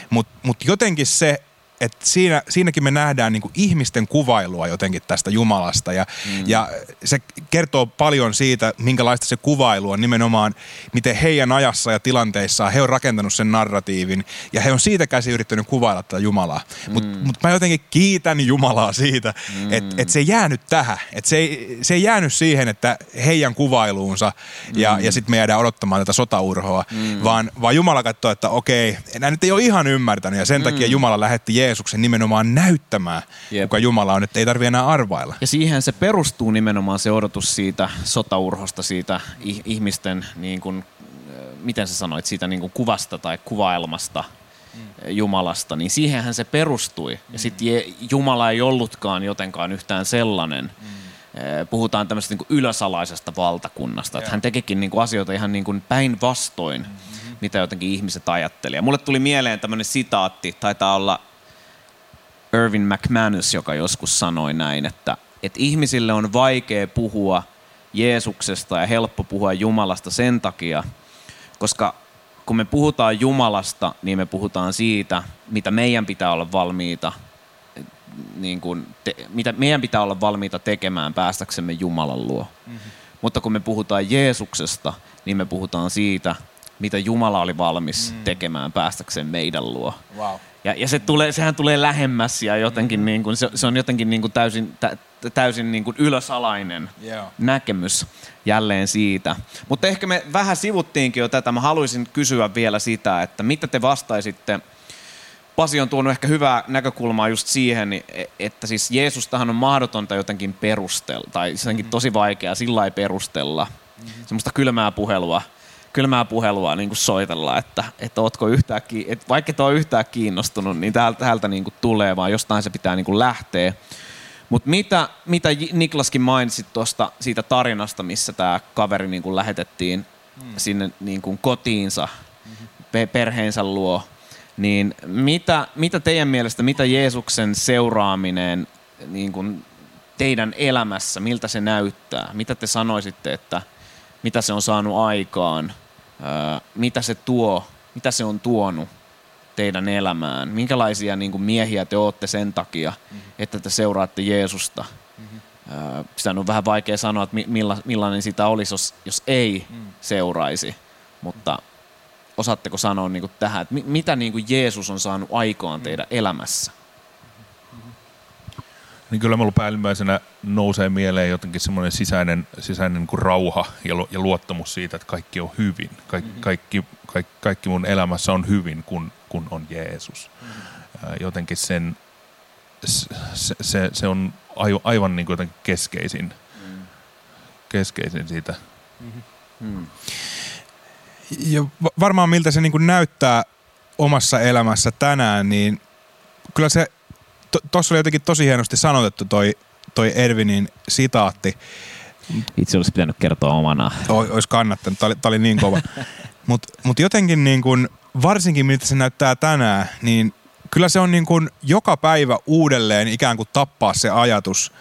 mutta mut jotenkin se, että siinä, siinäkin me nähdään niin kuin ihmisten kuvailua jotenkin tästä Jumalasta ja, mm. ja se kertoo paljon siitä, minkälaista se kuvailu on nimenomaan, miten heidän ajassa ja tilanteissaan he on rakentanut sen narratiivin ja he on siitä käsin yrittänyt kuvailla tätä Jumalaa. Mm. Mutta mut mä jotenkin kiitän Jumalaa siitä, mm. että et se ei jäänyt tähän, että se ei, se ei jäänyt siihen, että heidän kuvailuunsa ja, mm. ja sitten me jäädään odottamaan tätä sotaurhoa, mm. vaan, vaan Jumala katsoo, että okei, nämä nyt ei ole ihan ymmärtänyt ja sen mm. takia Jumala lähetti Jeesus Jeesuksen nimenomaan näyttämään, Jep. kuka Jumala on, että ei tarvitse enää arvailla. Ja siihen se perustuu nimenomaan se odotus siitä sotaurhosta, siitä ihmisten, niin kuin, miten sä sanoit, siitä niin kuin kuvasta tai kuvaelmasta mm. Jumalasta, niin siihenhän se perustui. Mm. Ja sitten Jumala ei ollutkaan jotenkaan yhtään sellainen. Mm. Puhutaan tämmöisestä niin kuin ylösalaisesta valtakunnasta, Jep. että hän tekikin niin kuin asioita ihan niin kuin päinvastoin, mm. mitä jotenkin ihmiset ajatteli. Ja mulle tuli mieleen tämmöinen sitaatti, taitaa olla Irvin McManus, joka joskus sanoi näin, että, että ihmisille on vaikea puhua Jeesuksesta ja helppo puhua Jumalasta sen takia, koska kun me puhutaan Jumalasta, niin me puhutaan siitä, mitä meidän pitää olla valmiita, niin kuin te, mitä meidän pitää olla valmiita tekemään päästäksemme Jumalan luo. Mm-hmm. Mutta kun me puhutaan Jeesuksesta, niin me puhutaan siitä, mitä Jumala oli valmis mm. tekemään päästäkseen meidän luo. Wow. Ja, ja se tulee, sehän tulee lähemmäs ja jotenkin mm. niin kuin, se, se on jotenkin niin kuin täysin, tä, täysin niin kuin ylösalainen yeah. näkemys jälleen siitä. Mutta ehkä me vähän sivuttiinkin jo tätä. Mä haluaisin kysyä vielä sitä, että mitä te vastaisitte. Pasi on tuonut ehkä hyvää näkökulmaa just siihen, että siis Jeesustahan on mahdotonta jotenkin perustella, tai jotenkin mm-hmm. tosi vaikeaa sillä ei perustella. Mm-hmm. Semmoista kylmää puhelua. Kylmää puhelua niin kuin soitella, että, että, ootko yhtään, että vaikka et ole yhtään kiinnostunut, niin täältä, täältä niin kuin tulee, vaan jostain se pitää niin kuin lähteä. Mutta mitä, mitä Niklaskin mainitsit tuosta siitä tarinasta, missä tämä kaveri niin kuin lähetettiin mm. sinne niin kuin kotiinsa, mm-hmm. perheensä luo, niin mitä, mitä teidän mielestä, mitä Jeesuksen seuraaminen niin kuin teidän elämässä, miltä se näyttää? Mitä te sanoisitte, että mitä se on saanut aikaan, mitä se tuo, mitä se on tuonut teidän elämään, minkälaisia niin kuin miehiä te olette sen takia, mm-hmm. että te seuraatte Jeesusta. Mm-hmm. Sitä on vähän vaikea sanoa, että millainen sitä olisi, jos ei mm. seuraisi, mutta osaatteko sanoa niin kuin tähän, että mitä niin kuin Jeesus on saanut aikaan teidän elämässä? Niin kyllä minulla päällimmäisenä nousee mieleen jotenkin semmoinen sisäinen, sisäinen niin kuin rauha ja, lu, ja luottamus siitä, että kaikki on hyvin. Kaik, mm-hmm. kaikki, kaikki, kaikki mun elämässä on hyvin, kun, kun on Jeesus. Mm-hmm. Jotenkin sen, se, se, se on aivan niin kuin jotenkin keskeisin, mm-hmm. keskeisin siitä. Mm-hmm. Mm-hmm. Ja varmaan miltä se niin kuin näyttää omassa elämässä tänään, niin kyllä se... Tuossa oli jotenkin tosi hienosti sanotettu toi, toi Irvinin sitaatti. Itse olisi pitänyt kertoa omana. Ois kannattanut, tämä oli, oli niin kova. Mutta mut jotenkin niin kun, varsinkin miltä se näyttää tänään, niin kyllä se on niin kun joka päivä uudelleen ikään kuin tappaa se ajatus,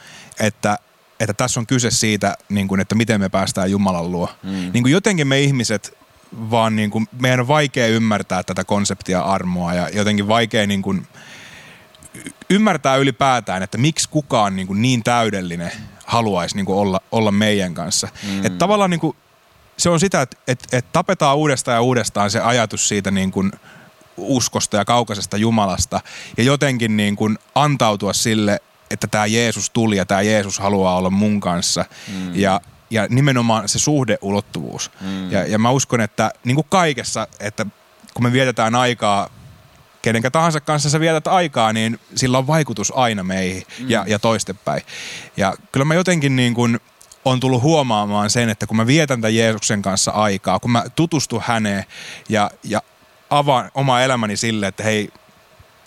että, että tässä on kyse siitä, niin kun, että miten me päästään Jumalan luo. Mm. Niin kun jotenkin me ihmiset, vaan niin kun, meidän on vaikea ymmärtää tätä konseptia armoa ja jotenkin vaikea... Niin kun, ymmärtää ylipäätään, että miksi kukaan niin, kuin niin täydellinen haluaisi niin kuin olla, olla meidän kanssa. Mm. Että tavallaan niin kuin, se on sitä, että, että, että tapetaan uudestaan ja uudestaan se ajatus siitä niin kuin uskosta ja kaukaisesta Jumalasta ja jotenkin niin kuin antautua sille, että tämä Jeesus tuli ja tämä Jeesus haluaa olla mun kanssa. Mm. Ja, ja nimenomaan se suhdeulottuvuus. Mm. Ja, ja mä uskon, että niin kuin kaikessa, että kun me vietetään aikaa kenenkä tahansa kanssa sä vietät aikaa, niin sillä on vaikutus aina meihin mm. ja, ja toistepäin. Ja kyllä mä jotenkin niin kuin on tullut huomaamaan sen, että kun mä vietän tämän Jeesuksen kanssa aikaa, kun mä tutustun häneen ja, ja avaan oma elämäni sille, että hei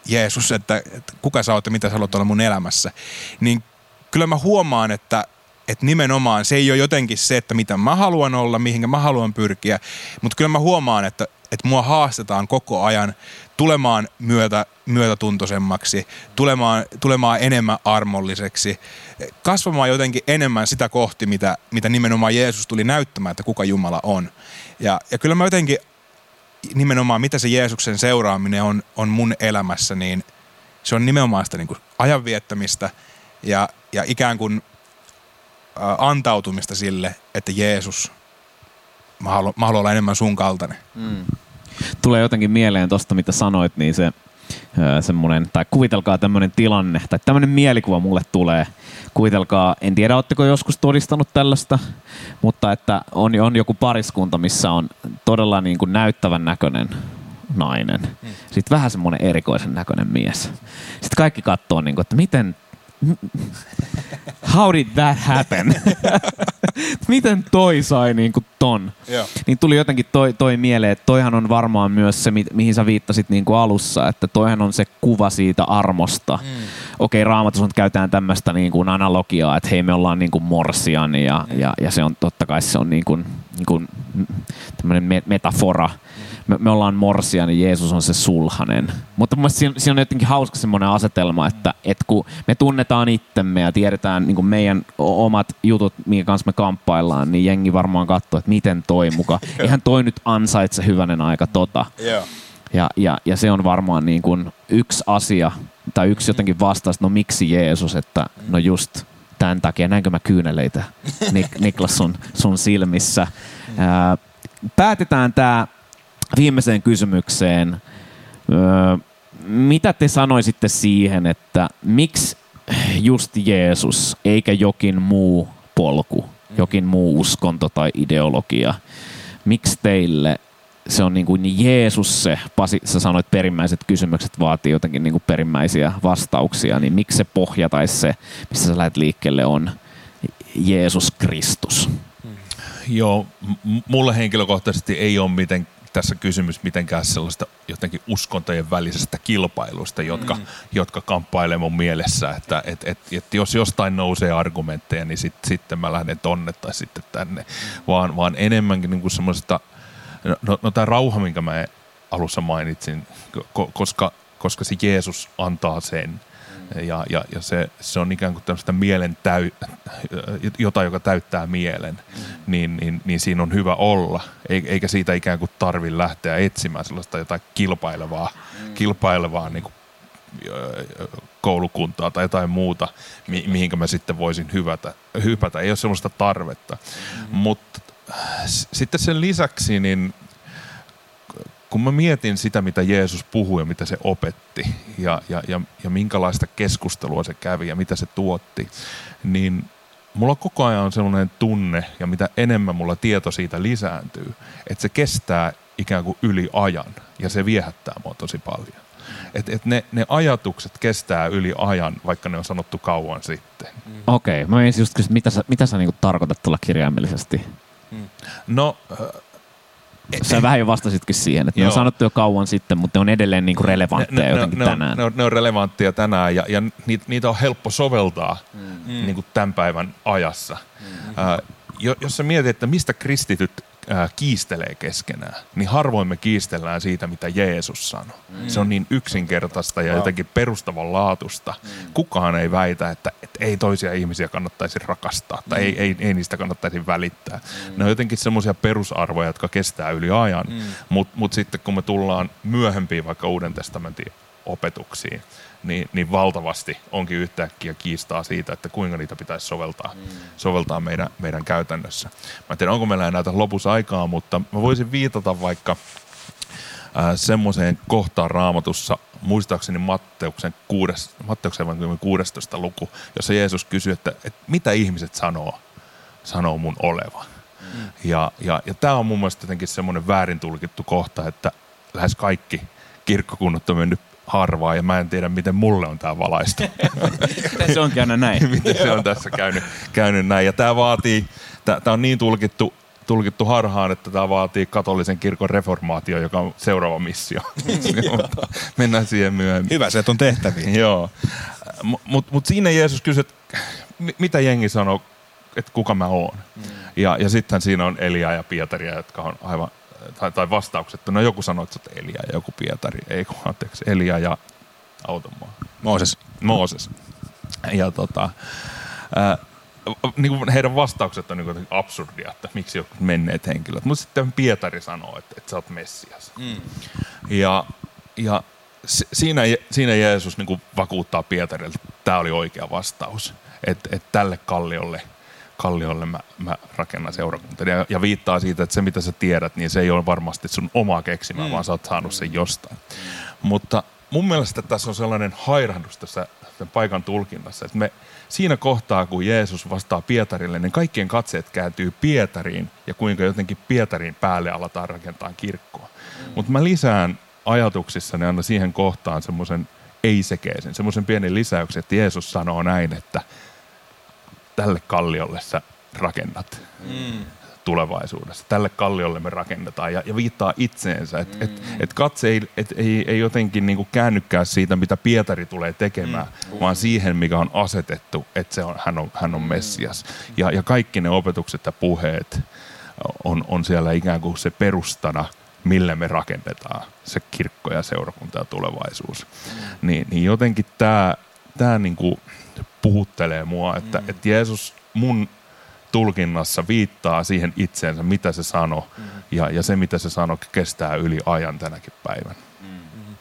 Jeesus, että, että kuka sä oot ja mitä sä haluat olla mun elämässä, niin kyllä mä huomaan, että, että nimenomaan se ei ole jotenkin se, että mitä mä haluan olla, mihinkä mä haluan pyrkiä, mutta kyllä mä huomaan, että että mua haastetaan koko ajan tulemaan myötä, myötätuntoisemmaksi, tulemaan, tulemaan enemmän armolliseksi, kasvamaan jotenkin enemmän sitä kohti, mitä, mitä nimenomaan Jeesus tuli näyttämään, että kuka Jumala on. Ja, ja kyllä mä jotenkin nimenomaan, mitä se Jeesuksen seuraaminen on, on mun elämässä, niin se on nimenomaan sitä niin kuin ajanviettämistä ja, ja ikään kuin antautumista sille, että Jeesus... Mä haluan, mä haluan olla enemmän sun kaltainen. Mm. Tulee jotenkin mieleen tosta, mitä sanoit, niin se semmoinen, tai kuvitelkaa tämmöinen tilanne, tai tämmöinen mielikuva mulle tulee. Kuvitelkaa, en tiedä, ootteko joskus todistanut tällaista, mutta että on, on joku pariskunta, missä on todella niin kuin näyttävän näköinen nainen. Mm. Sitten vähän semmoinen erikoisen näköinen mies. Sitten kaikki katsoo, niin kuin, että miten... How did that happen? Miten toi sai niin kuin ton? Yeah. Niin tuli jotenkin toi, toi mieleen, että toihan on varmaan myös se, mi- mihin sä viittasit niin kuin alussa, että toihan on se kuva siitä armosta. Mm. Okei, okay, Raamatussa käytetään tämmöistä niin kuin analogiaa, että hei me ollaan niin kuin morsian ja, mm. ja, ja se on totta kai se on niin kuin, niin kuin tämmöinen metafora. Mm. me, me ollaan morsia, niin Jeesus on se sulhanen. Mutta mun mielestä siinä, siinä on jotenkin hauska semmoinen asetelma, että et kun me tunnetaan itsemme ja tiedetään niin meidän omat jutut, minkä kanssa me kamppaillaan, niin jengi varmaan katsoo, että miten toi muka. Eihän toi nyt ansaitse hyvänen aika tota. Yeah. Ja, ja, ja se on varmaan niin kuin yksi asia, tai yksi jotenkin vastaus, no miksi Jeesus, että no just tämän takia, näinkö mä kyyneleitä, Nik- Niklas, sun, sun silmissä. Ää, päätetään tää viimeiseen kysymykseen. Öö, mitä te sanoisitte siihen, että miksi just Jeesus, eikä jokin muu polku, jokin muu uskonto tai ideologia? Miksi teille se on niin kuin Jeesus se, Pasi, sä sanoit perimmäiset kysymykset vaatii jotenkin niin kuin perimmäisiä vastauksia, niin miksi se pohja tai se, mistä sä lähdet liikkeelle, on Jeesus Kristus? Hmm. Joo, mulle henkilökohtaisesti ei ole miten, tässä kysymys mitenkään sellaista jotenkin uskontojen välisestä kilpailusta, jotka, hmm. jotka kamppailee mun mielessä, että et, et, et jos jostain nousee argumentteja, niin sit, sitten mä lähden tonne tai sitten tänne, vaan, vaan enemmänkin niin kuin semmoista. No, no tämä rauha, minkä mä alussa mainitsin, koska, koska se Jeesus antaa sen ja, ja, ja se, se on ikään kuin tämmöistä mielen täy, jotain, joka täyttää mielen, niin, niin, niin siinä on hyvä olla, eikä siitä ikään kuin tarvitse lähteä etsimään sellaista jotain kilpailevaa, kilpailevaa niin kuin koulukuntaa tai jotain muuta, mi, mihinkä mä sitten voisin hyvätä, hypätä. Ei ole sellaista tarvetta, mm-hmm. mutta sitten sen lisäksi, niin kun mä mietin sitä, mitä Jeesus puhui ja mitä se opetti ja, ja, ja, ja minkälaista keskustelua se kävi ja mitä se tuotti, niin mulla koko ajan on sellainen tunne ja mitä enemmän mulla tieto siitä lisääntyy, että se kestää ikään kuin yli ajan ja se viehättää mua tosi paljon. Et, et ne, ne ajatukset kestää yli ajan, vaikka ne on sanottu kauan sitten. Okei, okay, mä ensin just kysyä, mitä sä, mitä sä niinku tarkoitat tuolla kirjaimellisesti? No, sä eh, vähän jo vastasitkin siihen, että joo. Ne on sanottu jo kauan sitten, mutta ne on edelleen niinku relevantteja ne, ne, jotenkin ne on, tänään. Ne on, ne on relevantteja tänään ja, ja niitä, niitä on helppo soveltaa mm. niinku tämän päivän ajassa. Mm. Äh, jos sä mietit, että mistä kristityt äh, kiistelee keskenään, niin harvoin me kiistellään siitä, mitä Jeesus sanoi. Mm. Se on niin yksinkertaista ja jotenkin perustavanlaatusta. Mm. Kukaan ei väitä, että ei toisia ihmisiä kannattaisi rakastaa tai mm. ei, ei, ei niistä kannattaisi välittää. Mm. Ne on jotenkin semmoisia perusarvoja, jotka kestää yli ajan, mm. mutta mut sitten kun me tullaan myöhempiin vaikka Uuden testamentin opetuksiin, niin, niin valtavasti onkin yhtäkkiä kiistaa siitä, että kuinka niitä pitäisi soveltaa, mm. soveltaa meidän, meidän käytännössä. Mä en tiedä, onko meillä enää lopussa aikaa, mutta mä voisin viitata vaikka äh, semmoiseen kohtaan Raamatussa, muistaakseni Matteuksen, kuudes, Matteuksen kuudestoista luku, jossa Jeesus kysyy, että, että mitä ihmiset sanoo, sanoo mun olevan. Mm. Ja, ja, ja tämä on mun mielestä jotenkin semmoinen väärin tulkittu kohta, että lähes kaikki kirkkokunnat on mennyt harvaa ja mä en tiedä, miten mulle on tämä valaista. Miten se on käynyt näin? Miten se on tässä käynyt, käynyt näin? Ja tämä vaatii, tämä on niin tulkittu, tulkittu harhaan, että tämä vaatii katolisen kirkon reformaatio, joka on seuraava missio. Mennään siihen myöhemmin. Hyvä, se on tehtäviä. Joo. Mutta mut siinä Jeesus kysyi, että mitä jengi sanoo, että kuka mä oon. Mm. Ja, ja sitten siinä on Eliaa ja Pietaria, jotka on aivan, tai, tai vastaukset, että no joku sanoo, että Eliaa ja joku Pietari. Ei kun, anteeksi, Eliaa ja automaa. Mooses. Mooses. Ja tota... Ää, Niin heidän vastaukset on niin absurdia, että miksi jotkut menneet henkilöt. Mutta sitten Pietari sanoo, että, että sä oot Messias. Mm. Ja, ja siinä, siinä Jeesus niin kuin vakuuttaa Pietarille, että tämä oli oikea vastaus. Että et tälle kalliolle, kalliolle mä, mä rakennan seurakuntaa. Ja, ja viittaa siitä, että se mitä sä tiedät, niin se ei ole varmasti sun omaa keksimää, mm. vaan sä oot saanut sen jostain. Mm. Mutta mun mielestä tässä on sellainen hairahdus tässä paikan tulkinnassa, että me siinä kohtaa, kun Jeesus vastaa Pietarille, niin kaikkien katseet kääntyy Pietariin ja kuinka jotenkin Pietarin päälle alataan rakentaa kirkkoa. Mm. Mutta mä lisään ajatuksissani aina siihen kohtaan semmoisen ei-sekeisen, semmoisen pienen lisäyksen, että Jeesus sanoo näin, että tälle kalliolle sä rakennat mm. tulevaisuudessa. Tälle kalliolle me rakennetaan ja, ja viittaa itseensä, että mm. et, et katse ei, et, ei, ei jotenkin niinku käännykään siitä, mitä Pietari tulee tekemään, mm. vaan siihen, mikä on asetettu, että se on, hän, on, hän on Messias. Mm. Ja, ja kaikki ne opetukset ja puheet on, on siellä ikään kuin se perustana millä me rakennetaan se kirkko ja seurakunta ja tulevaisuus. Mm. Niin, niin jotenkin tämä tää niinku puhuttelee mua, että mm. et Jeesus mun tulkinnassa viittaa siihen itseensä, mitä se sanoi, mm. ja, ja se, mitä se sanoi, kestää yli ajan tänäkin päivän. Mm.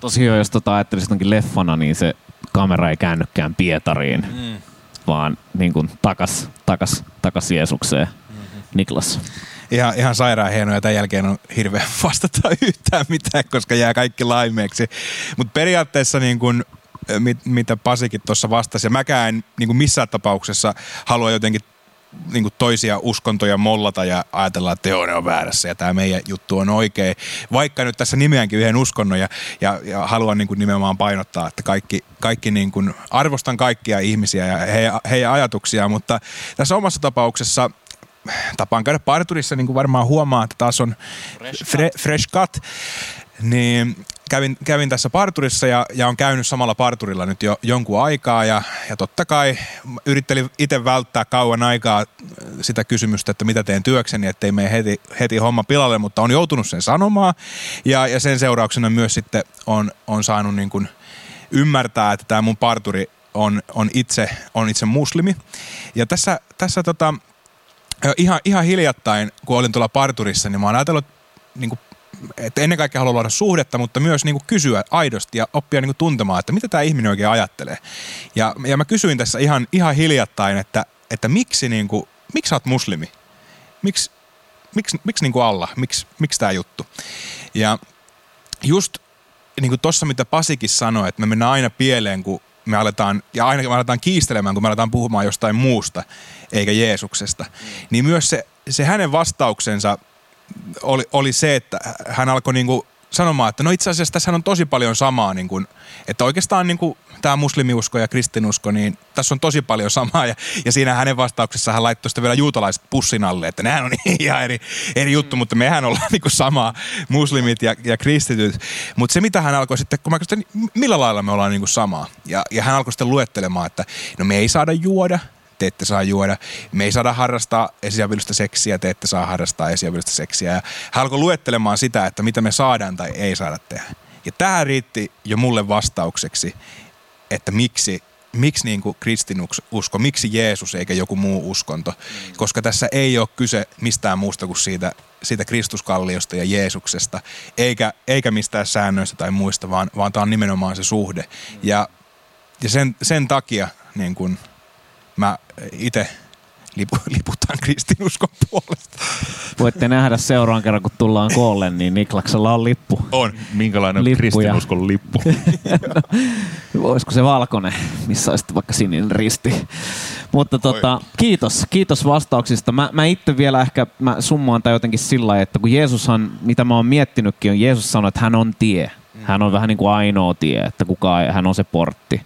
Tosi hyvä, jos tota ajattelisit onkin leffana, niin se kamera ei käännykään Pietariin, mm. vaan niin kuin takas, takas, takas Jeesukseen. Mm-hmm. Niklas. Ihan, ihan sairaan hienoa, ja tämän jälkeen on hirveä vastata yhtään mitään, koska jää kaikki laimeeksi. Mutta periaatteessa niin kun, mit, mitä Pasikin tuossa vastasi, ja mäkään en niin kun missään tapauksessa halua jotenkin niin kun toisia uskontoja mollata ja ajatella, että joo, ne on väärässä ja tämä meidän juttu on oikein. Vaikka nyt tässä nimeänkin yhden uskonnon ja, ja, ja haluan niin kun nimenomaan painottaa, että kaikki, kaikki niin kun, arvostan kaikkia ihmisiä ja he, heidän ajatuksiaan, mutta tässä omassa tapauksessa tapaan käydä parturissa, niin kuin varmaan huomaa, että taas on fresh cut, niin kävin, kävin tässä parturissa ja, ja on käynyt samalla parturilla nyt jo jonkun aikaa ja, ja totta kai yrittelin itse välttää kauan aikaa sitä kysymystä, että mitä teen työkseni, ettei mene heti, heti homma pilalle, mutta on joutunut sen sanomaan ja, ja sen seurauksena myös sitten on, on saanut niin kuin ymmärtää, että tämä mun parturi on, on, itse, on itse muslimi ja tässä, tässä tota Ihan, ihan hiljattain, kun olin tuolla parturissa, niin mä oon ajatellut, että ennen kaikkea haluan luoda suhdetta, mutta myös kysyä aidosti ja oppia tuntemaan, että mitä tämä ihminen oikein ajattelee. Ja, ja mä kysyin tässä ihan, ihan hiljattain, että, että miksi, niin kuin, miksi sä oot muslimi? Miks, miksi miksi niin kuin Allah? Miks, miksi tämä juttu? Ja just niin kuin tuossa, mitä Pasikin sanoi, että me mennään aina pieleen, kun me aletaan, ja aina me aletaan kiistelemään, kun me aletaan puhumaan jostain muusta, eikä Jeesuksesta. Mm. Niin myös se, se hänen vastauksensa oli, oli se, että hän alkoi niinku sanomaan, että no itse asiassa tässä on tosi paljon samaa, niin kuin, että oikeastaan niin kuin tämä muslimiusko ja kristinusko, niin tässä on tosi paljon samaa. Ja, ja siinä hänen vastauksessaan hän laittoi sitten vielä juutalaiset pussin alle, että nehän on ihan eri, eri juttu, mutta mehän ollaan niin kuin samaa, muslimit ja, ja kristityt. Mutta se mitä hän alkoi sitten, kun mä kysyin, millä lailla me ollaan niin kuin samaa. Ja, ja hän alkoi sitten luettelemaan, että no me ei saada juoda. Te ette saa juoda, me ei saada harrastaa esiavillista seksiä, te ette saa harrastaa esiavillista seksiä. Ja hän alkoi luettelemaan sitä, että mitä me saadaan tai ei saada tehdä. Ja tämä riitti jo mulle vastaukseksi, että miksi, miksi niin kuin kristinusko, miksi Jeesus eikä joku muu uskonto. Koska tässä ei ole kyse mistään muusta kuin siitä, siitä Kristuskalliosta ja Jeesuksesta, eikä, eikä mistään säännöistä tai muista, vaan, vaan tämä on nimenomaan se suhde. Ja, ja sen, sen takia niin kuin mä itse lipu, liputan kristinuskon puolesta. Voitte nähdä seuraan kerran, kun tullaan koolle, niin Niklaksella on lippu. On. Minkälainen lippu kristinuskon ja lippu? No, olisiko se valkoinen, missä olisi vaikka sininen risti. Mutta tota, kiitos, kiitos vastauksista. Mä, mä itse vielä ehkä mä summaan tai jotenkin sillä lailla, että kun Jeesushan, mitä mä oon miettinytkin, on Jeesus sanoi, että hän on tie. Hän on vähän niin kuin ainoa tie, että kukaan, hän on se portti.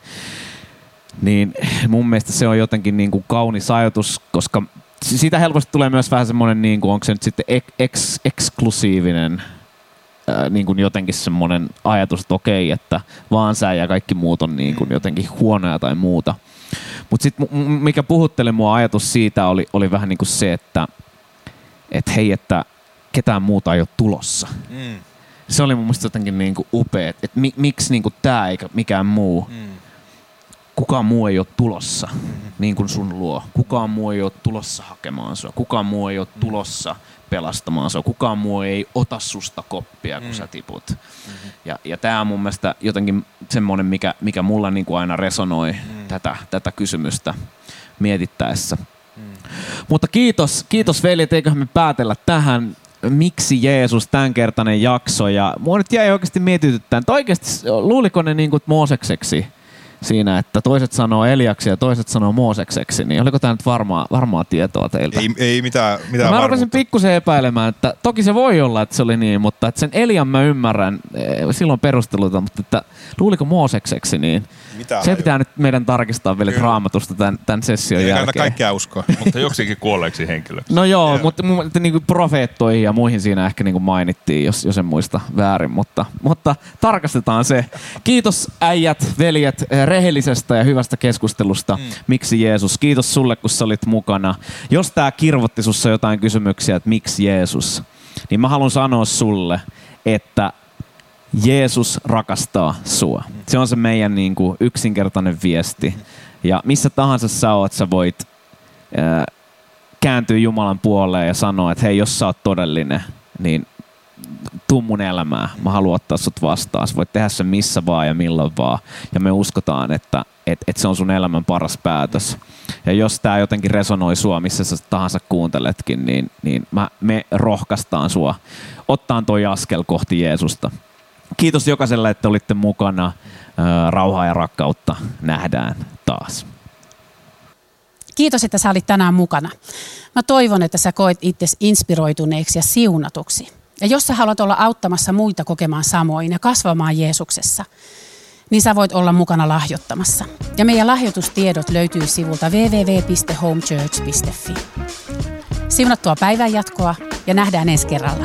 Niin mun mielestä se on jotenkin niin kuin kaunis ajatus, koska siitä helposti tulee myös vähän semmoinen, niin kuin, onko se nyt sitten eks, eksklusiivinen ää, niin kuin jotenkin semmoinen ajatus, että okei, että vaan sä ja kaikki muut on niin kuin jotenkin huonoja tai muuta. Mutta sitten mikä puhutteli mua ajatus siitä oli, oli vähän niin kuin se, että et hei, että ketään muuta ei ole tulossa. Mm. Se oli mun mielestä jotenkin niin kuin upea, että et mi, miksi niin kuin tää eikä mikään muu. Mm. Kukaan muu ei ole tulossa, niin kuin sun luo. Kukaan muu ei ole tulossa hakemaan sua. Kukaan muu ei ole tulossa pelastamaan sua. Kukaan muu ei ota susta koppia, kun sä tiput. Mm-hmm. Ja, ja tämä on mun mielestä jotenkin semmoinen, mikä, mikä mulla niin kuin aina resonoi mm. tätä, tätä kysymystä mietittäessä. Mm. Mutta kiitos, kiitos veljet, eiköhän me päätellä tähän. Miksi Jeesus, tämänkertainen jakso. Ja mua nyt jäi oikeasti mietityttään. Oikeasti luuliko ne niin kuin Moosekseksi? Siinä, että toiset sanoo Eliaksi ja toiset sanoo Moosekseksi, niin oliko tämä nyt varmaa, varmaa tietoa teiltä? Ei, ei mitään, mitään varmuutta. Mä rupesin pikkusen epäilemään, että toki se voi olla, että se oli niin, mutta että sen Elian mä ymmärrän, silloin perusteluita, mutta että luuliko Moosekseksi, niin mitä se pitää nyt meidän tarkistaa vielä Raamatusta tämän, tämän session ei jälkeen. Ei kannata kaikkea uskoa, mutta joksikin kuolleeksi henkilöksi. No joo, yeah. mutta niin profeettoihin ja muihin siinä ehkä niin mainittiin, jos, jos en muista väärin, mutta, mutta tarkastetaan se. Kiitos äijät, veljet, rehellisestä ja hyvästä keskustelusta. Mm. Miksi Jeesus? Kiitos sulle, kun sä olit mukana. Jos tää kirvotti sussa jotain kysymyksiä, että miksi Jeesus, niin mä haluan sanoa sulle, että Jeesus rakastaa sua. Se on se meidän niin kuin yksinkertainen viesti. Ja missä tahansa sä oot, sä voit äh, kääntyä Jumalan puoleen ja sanoa, että hei, jos sä oot todellinen, niin tuu mun elämään. Mä haluan ottaa sut vastaan. Sä voit tehdä se missä vaan ja milloin vaan. Ja me uskotaan, että et, et se on sun elämän paras päätös. Ja jos tää jotenkin resonoi sua, missä sä tahansa kuunteletkin, niin, niin mä, me rohkaistaan sua ottaan toi askel kohti Jeesusta. Kiitos jokaiselle, että olitte mukana. Rauhaa ja rakkautta. Nähdään taas. Kiitos, että sä olit tänään mukana. Mä toivon, että sä koet itsesi inspiroituneeksi ja siunatuksi. Ja jos sä haluat olla auttamassa muita kokemaan samoin ja kasvamaan Jeesuksessa, niin sä voit olla mukana lahjoittamassa. Ja meidän lahjoitustiedot löytyy sivulta double-u double-u double-u piste home church piste f i. Siunattua päivän jatkoa ja nähdään ensi kerralla.